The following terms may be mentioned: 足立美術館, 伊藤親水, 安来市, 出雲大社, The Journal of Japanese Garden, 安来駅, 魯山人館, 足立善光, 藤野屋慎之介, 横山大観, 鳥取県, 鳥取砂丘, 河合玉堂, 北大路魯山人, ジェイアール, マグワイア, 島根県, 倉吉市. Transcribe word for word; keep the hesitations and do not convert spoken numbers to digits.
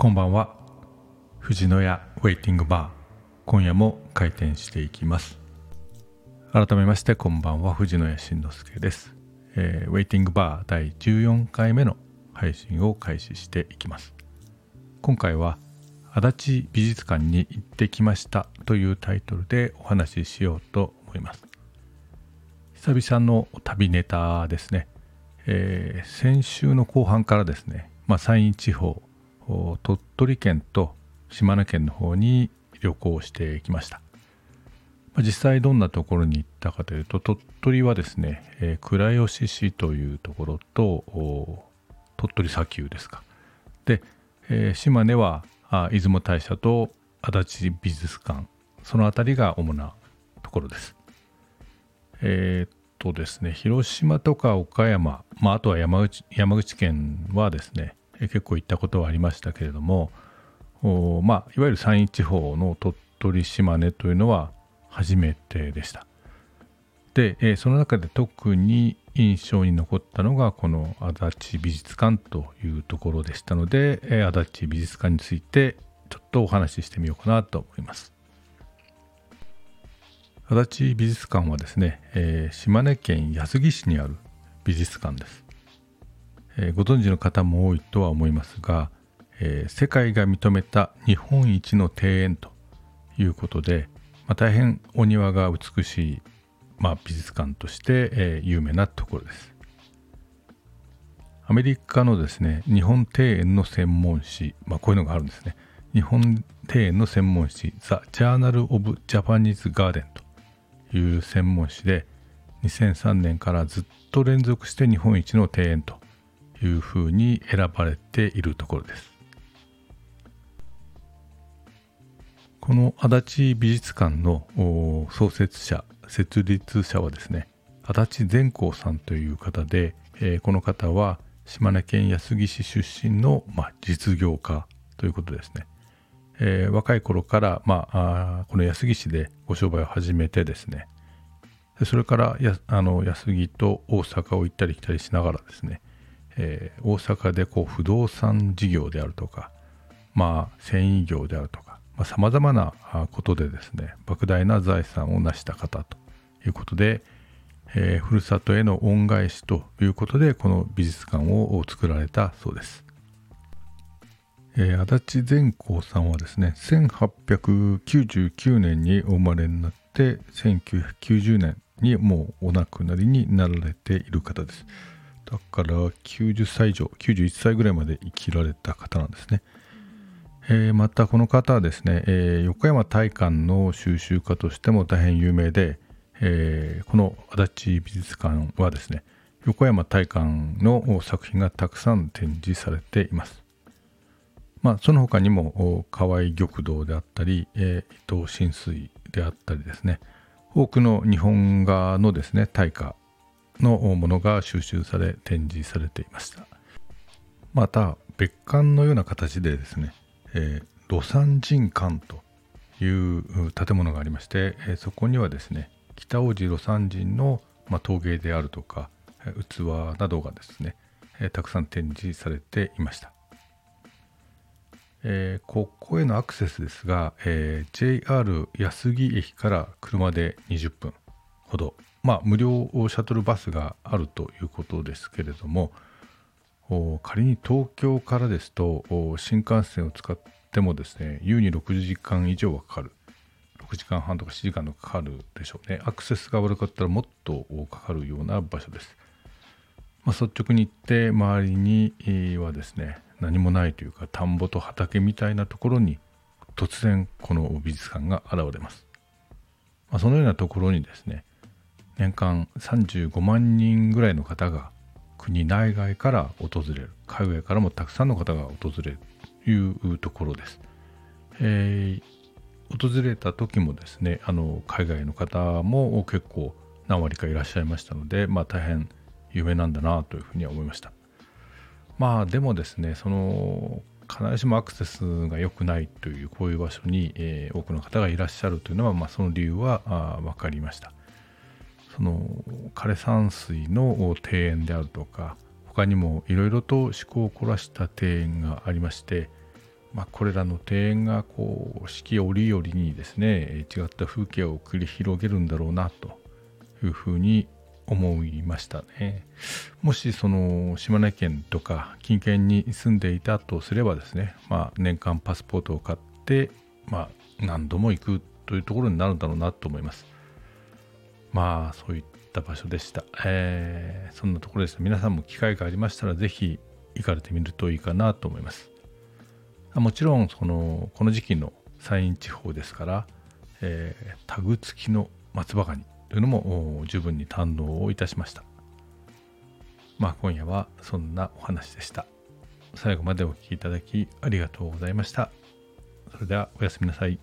こんばんは。藤野屋ウェイティングバー、今夜も開店していきます。改めましてこんばんは、藤野屋慎之介です。えー、ウェイティングバーだいじゅうよんかいめの配信を開始していきます。今回は足立美術館に行ってきましたというタイトルでお話ししようと思います。久々の旅ネタですね。えー、先週の後半からですね、まあ、山陰地方鳥取県と島根県の方に旅行してきました。実際どんなところに行ったかというと、鳥取はですね、えー、倉吉市というところと鳥取砂丘ですか。で、えー、島根はあ出雲大社と足立美術館、そのあたりが主なところです。えー、っとですね、広島とか岡山、まあ、あとは山口、山口県はですね、結構行ったことはありましたけれども、お、まあ、いわゆる山陰地方の鳥取島根というのは初めてでした。で、えー、その中で特に印象に残ったのがこの足立美術館というところでしたので、えー、足立美術館についてちょっとお話ししてみようかなと思います。足立美術館はですね、えー、島根県安来市にある美術館です。ご存知の方も多いとは思いますが、えー、世界が認めた日本一の庭園ということで、まあ、大変お庭が美しい、まあ、美術館として、えー、有名なところです。アメリカのですね、日本庭園の専門誌、まあ、こういうのがあるんですね。日本庭園の専門誌 The Journal of Japanese Garden という専門誌で、にせんさんねんからずっと連続して日本一の庭園というふうに選ばれているところです。この足立美術館の創設者設立者はですね、足立善光さんという方で、えー、この方は島根県安来市出身の、まあ、実業家ということですね。えー、若い頃から、まあ、あこの安来市でご商売を始めてですね、それからやあの安来と大阪を行ったり来たりしながらですね、えー、大阪でこう不動産事業であるとか、まあ、繊維業であるとか、さまざまなことでですね、莫大な財産を成した方ということで、えー、ふるさとへの恩返しということでこの美術館を作られたそうです。えー、足立善光さんはですね、せんはっぴゃくきゅうじゅうきゅうねんにお生まれになって、せんきゅうひゃくきゅうじゅうねんにもうお亡くなりになられている方です。だからきゅうじゅっさい以上、きゅうじゅういっさいぐらいまで生きられた方なんですね。えー、またこの方はですね、えー、横山大観の収集家としても大変有名で、えー、この足立美術館はですね、横山大観の作品がたくさん展示されています。まあ、その他にも河合玉堂であったり、えー、伊藤親水であったりですね、多くの日本画のですね、大家のものが収集され展示されていました。また別館のような形でですね、えー、魯山人館という建物がありまして、えー、そこにはですね、北大路魯山人の、まあ、陶芸であるとか器などがですね、えー、たくさん展示されていました。えー、ここへのアクセスですが、えー、ジェイアール 安来駅から車でにじゅっぷんほど、まあ、無料シャトルバスがあるということですけれども、仮に東京からですと新幹線を使ってもですね、優にろくじかん以上はかかる、ろくじかんはんとかしちじかんとかかかるでしょうね。アクセスが悪かったらもっとかかるような場所です。まあ、率直に言って周りにはですね、何もないというか、田んぼと畑みたいなところに突然この美術館が現れます。まあ、そのようなところにですね、年間さんじゅうごまんにんぐらいの方が国内外から訪れる、海外からもたくさんの方が訪れるというところです。えー、訪れた時もですね、あの海外の方も結構何割かいらっしゃいましたので、まあ、大変有名なんだなというふうには思いました。まあでもですね、その必ずしもアクセスが良くないというこういう場所に、えー、多くの方がいらっしゃるというのは、まあ、その理由は分かりました。その枯山水の庭園であるとか、他にもいろいろと趣向を凝らした庭園がありまして、まあ、これらの庭園がこう四季折々にですね違った風景を繰り広げるんだろうなというふうに思いましたね。もしその島根県とか近県に住んでいたとすればですね、まあ、年間パスポートを買って、まあ、何度も行くというところになるんだろうなと思います。まあそういった場所でした、えー、そんなところでした。皆さんも機会がありましたらぜひ行かれてみるといいかなと思います。もちろんそのこの時期の山陰地方ですから、えー、タグ付きの松葉ガニというのも十分に堪能をいたしました。まあ今夜はそんなお話でした。最後までお聞きいただきありがとうございました。それではおやすみなさい。